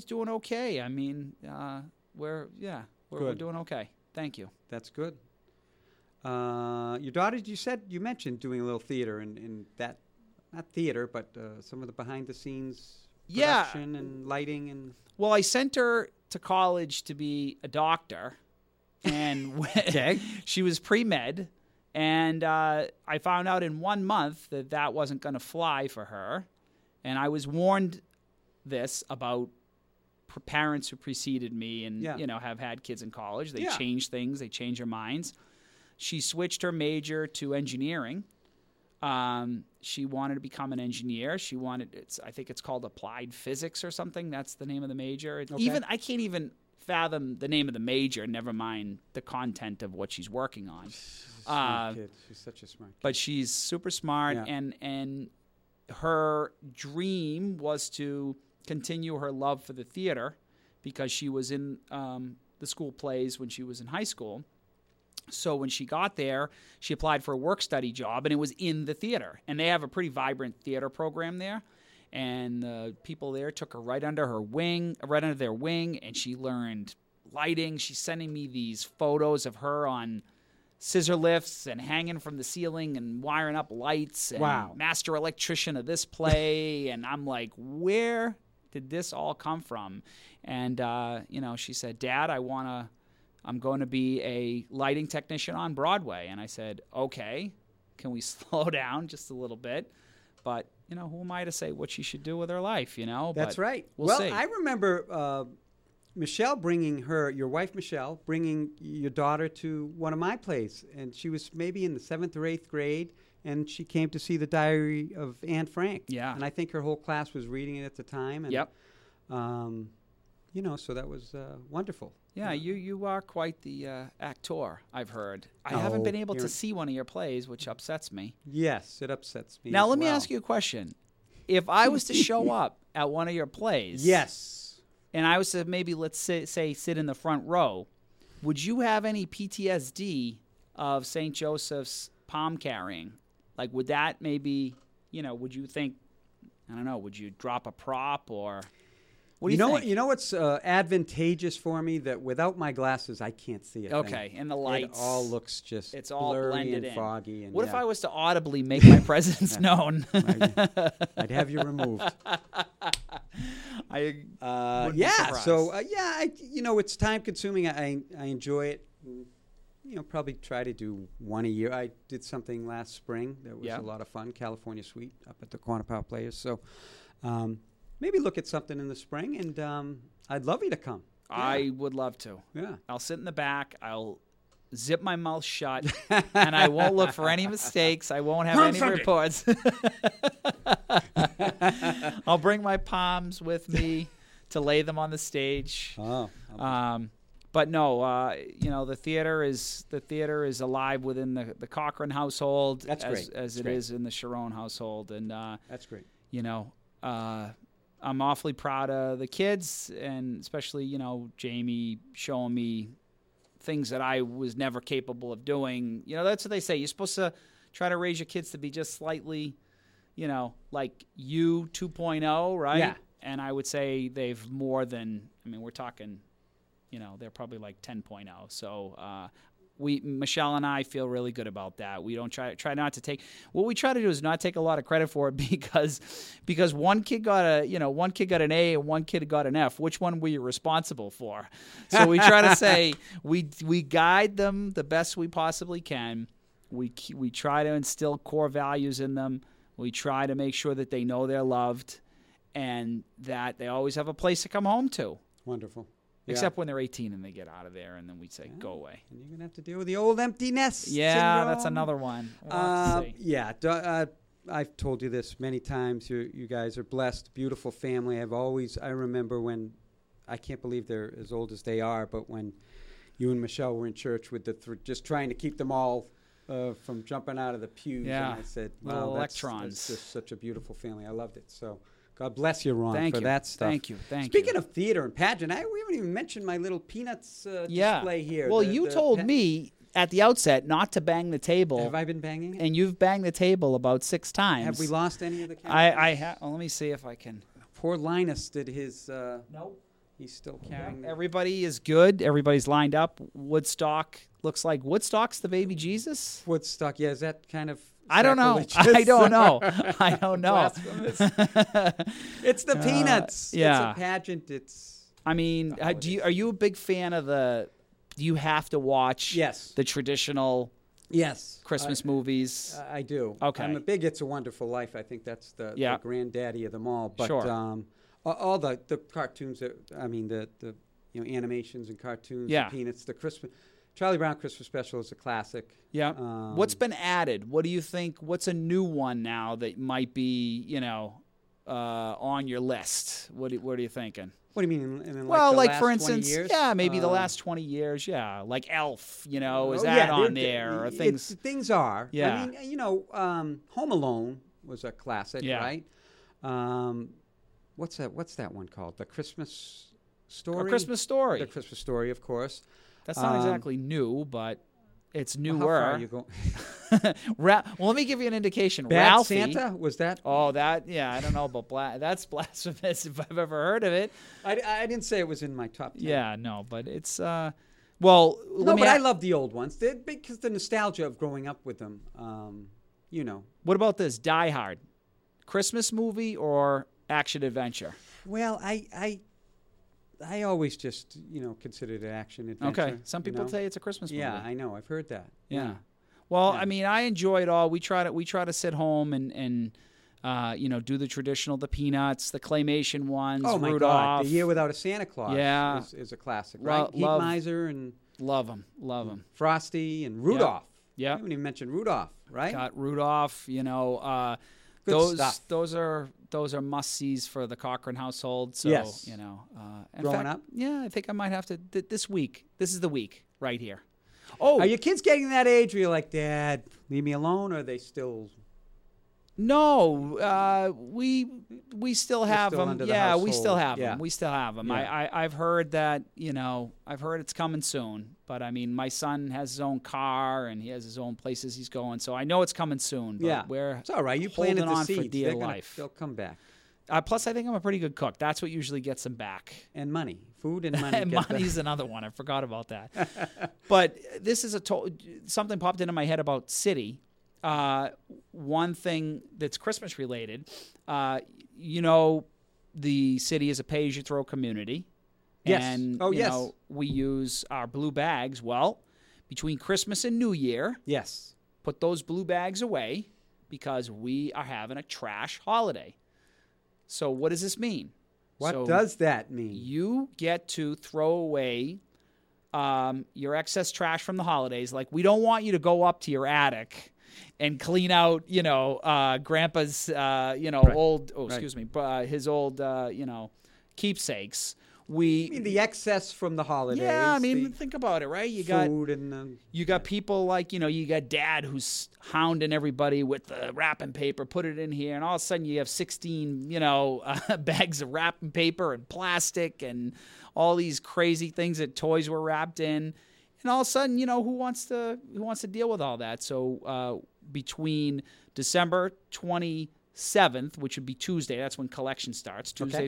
doing okay. I mean, we're doing okay. Thank you. That's good. Your daughter, you mentioned doing a little theater, and that, not theater, but some of the behind-the-scenes production and lighting and. Well, I sent her to college to be a doctor, and she was pre-med, and I found out in 1 month that that wasn't going to fly for her, and I was warned this about parents who preceded me and you know, have had kids in college. They change things, they change their minds. She switched her major to engineering. She wanted to become an engineer. She wanted, I think it's called applied physics or something. That's the name of the major. Okay. Even I can't even fathom the name of the major, never mind the content of what she's working on. She's a smart kid. She's such a smart kid. But she's super smart, and her dream was to continue her love for the theater because she was in the school plays when she was in high school. So when she got there, she applied for a work-study job, and it was in the theater. And they have a pretty vibrant theater program there. And the people there took her right under her wing, and she learned lighting. She's sending me these photos of her on scissor lifts and hanging from the ceiling and wiring up lights and master electrician of this play. And I'm like, where did this all come from? And, you know, she said, Dad, I'm going to be a lighting technician on Broadway. And I said, okay, can we slow down just a little bit? But, you know, who am I to say what she should do with her life, you know? That's right. We'll see. I remember Michelle bringing your wife Michelle, bringing your daughter to one of my plays. And she was maybe in the 7th or 8th grade, and she came to see The Diary of Anne Frank. Yeah. And I think her whole class was reading it at the time. And, you know, so that was wonderful. Yeah, you are quite the actor, I've heard. I haven't been able to see one of your plays, which upsets me. Yes, it upsets me. Now, let me ask you a question. If I was to show up at one of your plays, and I was to maybe, let's say, sit in the front row, would you have any PTSD of St. Joseph's palm carrying? Like, would that maybe, you know, would you think, I don't know, would you drop a prop or... What do you know? Think? You know what's advantageous for me that without my glasses I can't see it. Okay, and the lights. It all looks just it's all blurry blended and foggy. And what if I was to audibly make my presence known? I'd have you removed. You know, it's time consuming. I enjoy it. You know, probably try to do one a year. I did something last spring that was a lot of fun. California Suite up at the Corner Power Players. So. Maybe look at something in the spring, and I'd love you to come. Yeah. I would love to. Yeah, I'll sit in the back. I'll zip my mouth shut, and I won't look for any mistakes. I won't have any reports. I'll bring my palms with me to lay them on the stage. Oh, but no, you know, the theater is alive within the Cochran household. That's great. As it is in the Sharon household, and that's great. You know. I'm awfully proud of the kids, and especially, you know, Jamie showing me things that I was never capable of doing. You know, that's what they say. You're supposed to try to raise your kids to be just slightly, you know, like you 2.0, right? Yeah. And I would say they've more than, I mean, we're talking, you know, they're probably like 10.0. So, Michelle and I feel really good about that. We don't try not to take what we try to do is not take a lot of credit for it because one kid got an A and one kid got an F. Which one were you responsible for? So we try to say we guide them the best we possibly can. We try to instill core values in them. We try to make sure that they know they're loved and that they always have a place to come home to. Wonderful. Except when they're 18 and they get out of there, and then we say, go away. And you're going to have to deal with the old empty nest syndrome. That's another one. I've told you this many times. You guys are blessed, beautiful family. I remember when, I can't believe they're as old as they are, but when you and Michelle were in church with just trying to keep them all from jumping out of the pews. Yeah. And I said, wow, electrons. That's just such a beautiful family. I loved it. So. God bless you, Ron, that stuff. Thank you. Speaking of theater and pageant, we haven't even mentioned my little Peanuts display here. Well, you told me at the outset not to bang the table. Have I been banging it? And you've banged the table about 6 times. Have we lost any of the cameras? Let me see if I can. Poor Linus did his. Nope. He's still carrying. Yeah. Everybody is good. Everybody's lined up. Woodstock looks like Woodstock's the baby Jesus. Woodstock, yeah. Is that kind of I don't know. I don't know. It's the Peanuts. Yeah. It's a pageant. I mean, are you a big fan of the? Do you have to watch? Yes. The traditional. Yes. Christmas movies. I do. Okay. I'm a big It's a Wonderful Life. I think that's the granddaddy of them all. But sure. All the cartoons. The animations and cartoons. Yeah. The Peanuts. The Christmas. Charlie Brown Christmas Special is a classic. Yeah. What's been added? What do you think? What's a new one now that might be, on your list? What are you thinking? What do you mean? For instance, 20 years? Yeah, maybe the last 20 years. Yeah, like Elf. On there or things? Things are. Yeah. I mean, Home Alone was a classic, right? What's that one called? The Christmas Story. A Christmas Story. The Christmas Story, of course. That's not exactly new, but it's newer. Well, how far are you going? Let me give you an indication. Bad Ralphie, Santa? Was that? Oh, that? Yeah, I don't know, but that's blasphemous if I've ever heard of it. I didn't say it was in my top 10. Yeah, no, but it's... I love the old ones because the nostalgia of growing up with them, What about this? Die Hard. Christmas movie or action adventure? Well, I always just, considered it action adventure. Okay. Some people say it's a Christmas movie. Yeah, I know. I've heard that. Yeah. Well, yeah. I mean, I enjoy it all. We try to sit home and do the traditional, the Peanuts, the claymation ones. Oh, my Rudolph. God. The Year Without a Santa Claus is a classic, right? Heat Miser and... Love them. Frosty and Rudolph. Yeah. You haven't even mentioned Rudolph, right? Got Rudolph, Good stuff. Those are must-sees for the Cochran household. So, yes. Growing up? Yeah, I think I might have to, this week. This is the week right here. Oh. Are your kids getting that age where you're like, Dad, leave me alone, or are they still? No, we still have them. Yeah, we still have them. We still have them. I've heard that, I've heard it's coming soon. But, I mean, my son has his own car, and he has his own places he's going. So I know it's coming soon. But it's all right. You planted the seeds. For dear life. They'll come back. Plus, I think I'm a pretty good cook. That's what usually gets them back. And money. Food and money. And money's another one. I forgot about that. But this is something popped into my head about city. One thing that's Christmas related, the city is a pay-as-you-throw community. Yes. And, we use our blue bags. Well, between Christmas and New Year, yes, put those blue bags away because we are having a trash holiday. So what does this mean? What does that mean? You get to throw away your excess trash from the holidays. Like, we don't want you to go up to your attic and clean out, Grandpa's, his old keepsakes. The excess from the holidays. Yeah, I mean, think about it, right? You got people like, you got Dad who's hounding everybody with the wrapping paper, put it in here, and all of a sudden you have 16, bags of wrapping paper and plastic and all these crazy things that toys were wrapped in. And all of a sudden, who wants to deal with all that? So between December 27th, which would be Tuesday, that's when collection starts, through Saturday,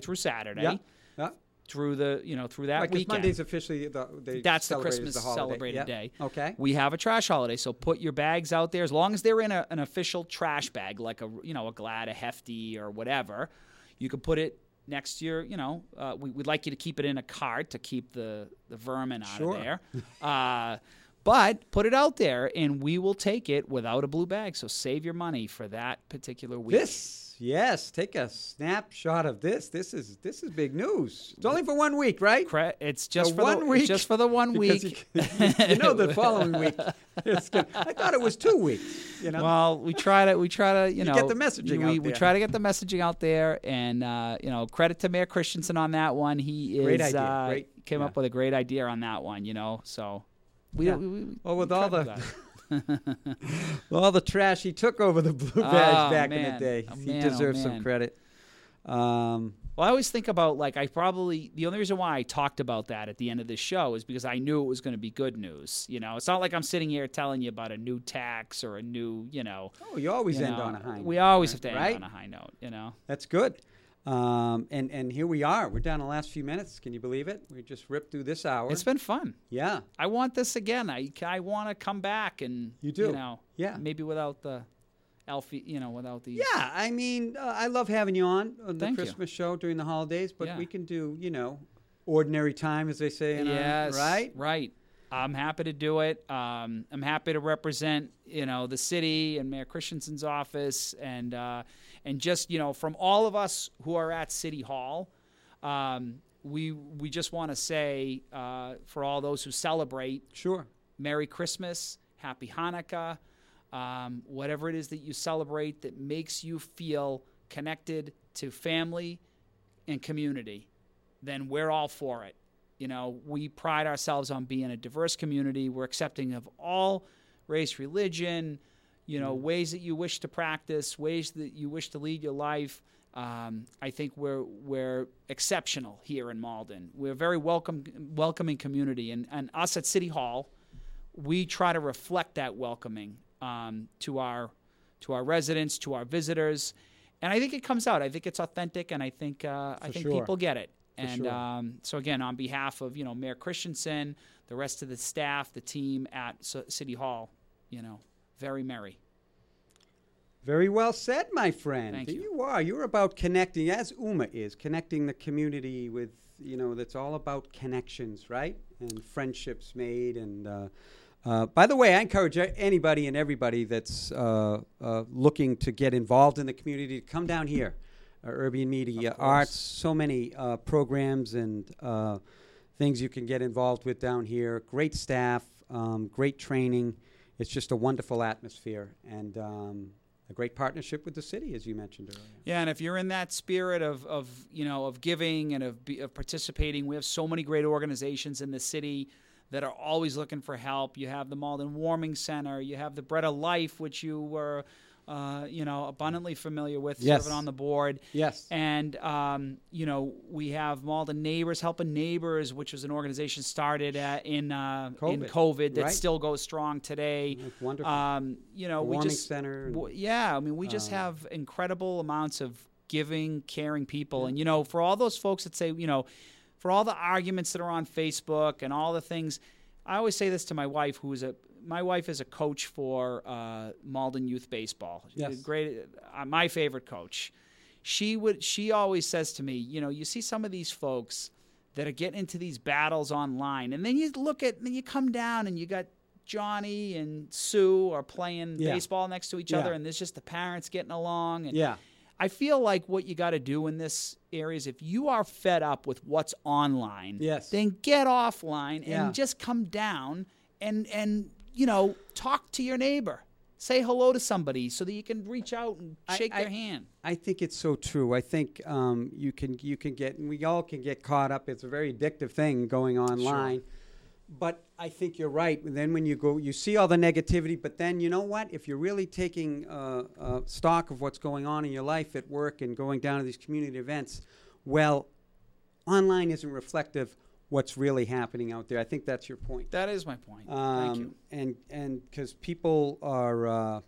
through the through that weekend. Monday's officially that's the Christmas celebrated day. Okay, we have a trash holiday, so put your bags out there as long as they're in an official trash bag, like a Glad, a Hefty, or whatever. You can put it next year, we'd like you to keep it in a cart to keep the vermin out of there. But put it out there, and we will take it without a blue bag. So save your money for that particular week. Take a snapshot of this. This is big news. It's only for 1 week, right? It's just for the one week. The following week. I thought it was 2 weeks. Well, we try to get the messaging out there. We try to get the messaging out there, and credit to Mayor Christensen on that one. He is great idea. Came up with a great idea on that one. So all the trash he took over the blue badge back in the day. He deserves some credit. I always think about, the only reason why I talked about that at the end of this show is because I knew it was going to be good news. It's not like I'm sitting here telling you about a new tax or a new, Oh, you always end on a high note. We always have to end on a high note, That's good. And here we are. We're down to the last few minutes. Can you believe it? We just ripped through this hour. It's been fun. Yeah. I want this again. I want to come back and, maybe without the Alfie, you know, without these. Yeah, I mean, I love having you on the Christmas show during the holidays, but we can do, you know, ordinary time, as they say. Right. I'm happy to do it. I'm happy to represent, you know, the city and Mayor Christensen's office, and just, you know, from all of us who are at City Hall, we just want to say for all those who celebrate, Merry Christmas, Happy Hanukkah, whatever it is that you celebrate that makes you feel connected to family and community, then we're all for it. You know, we pride ourselves on being a diverse community. We're accepting of all race, religion, you know, ways that you wish to practice, ways that you wish to lead your life. I think we're exceptional here in Malden. We're a very welcoming community. And us at City Hall, we try to reflect that welcoming to our residents, to our visitors. And I think it comes out. I think it's authentic, and I think people get it. And so, again, on behalf of, you know, Mayor Christensen, the rest of the staff, the team at City Hall, you know, very merry. Very well said, my friend. Thank you. You are. You're about connecting, as UMA is, connecting the community with, you know, that's all about connections, right? And friendships made. And by the way, I encourage anybody and everybody that's looking to get involved in the community to come down here. Urban media, arts, so many programs and things you can get involved with down here. Great staff, great training. It's just a wonderful atmosphere and a great partnership with the city, as you mentioned earlier. Yeah, and if you're in that spirit of you know, of giving and of participating, we have so many great organizations in the city that are always looking for help. You have the Malden Warming Center. You have the Bread of Life, which you were you know, abundantly familiar with, serving on the board. Yes. And, you know, we have Malden Neighbors Helping Neighbors, which was an organization started in COVID that still goes strong today. That's wonderful. You know, we just, center. Yeah, I mean, we just have incredible amounts of giving, caring people. Yeah. And, you know, for all those folks that say, you know, for all the arguments that are on Facebook and all the things, I always say this to my wife, who is my wife is a coach for Malden Youth Baseball. Yes. Great, my favorite coach. She always says to me, you know, you see some of these folks that are getting into these battles online, and then you look at, and then you come down, and you got Johnny and Sue are playing baseball next to each other, and there's just the parents getting along. And I feel like what you got to do in this area is if you are fed up with what's online, then get offline and just come down and you know, talk to your neighbor. Say hello to somebody so that you can reach out and shake their hand. I think it's so true. I think you can get, and we all can get caught up. It's a very addictive thing going online. Sure. But I think you're right. And then when you go, you see all the negativity, but then you know what? If you're really taking stock of what's going on in your life at work and going down to these community events, well, online isn't reflective what's really happening out there. I think that's your point. That is my point. Thank you. And because people are,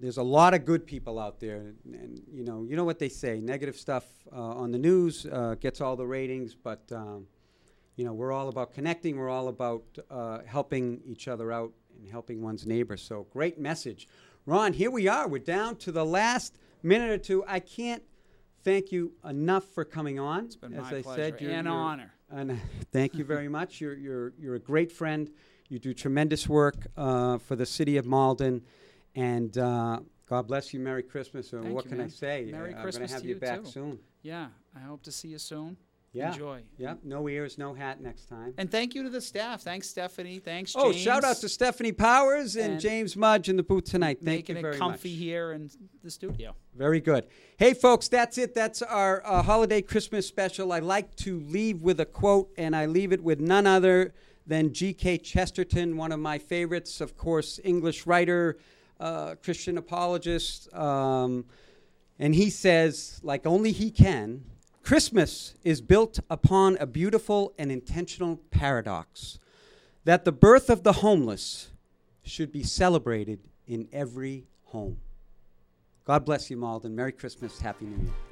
there's a lot of good people out there. And you know what they say, negative stuff on the news gets all the ratings, but you know, we're all about connecting. We're all about helping each other out and helping one's neighbor. So great message. Ron, here we are. We're down to the last minute or two. I can't thank you enough for coming on. It's been my pleasure and an honor. And thank you very much. You're a great friend. You do tremendous work for the city of Malden, and God bless you. Merry Christmas. And what can I say? Merry Christmas to you too. I'm going to have you back soon. Yeah, I hope to see you soon. Yeah. Enjoy. Yeah. No ears, no hat next time. And thank you to the staff. Thanks, Stephanie. Thanks, James. Oh, shout out to Stephanie Powers and James Mudge in the booth tonight. Thank you very much. Making it comfy here in the studio. Very good. Hey, folks, that's it. That's our holiday Christmas special. I like to leave with a quote, and I leave it with none other than G.K. Chesterton, one of my favorites, of course, English writer, Christian apologist. And he says, like only he can, Christmas is built upon a beautiful and intentional paradox, that the birth of the homeless should be celebrated in every home. God bless you, Malden. Merry Christmas. Happy New Year.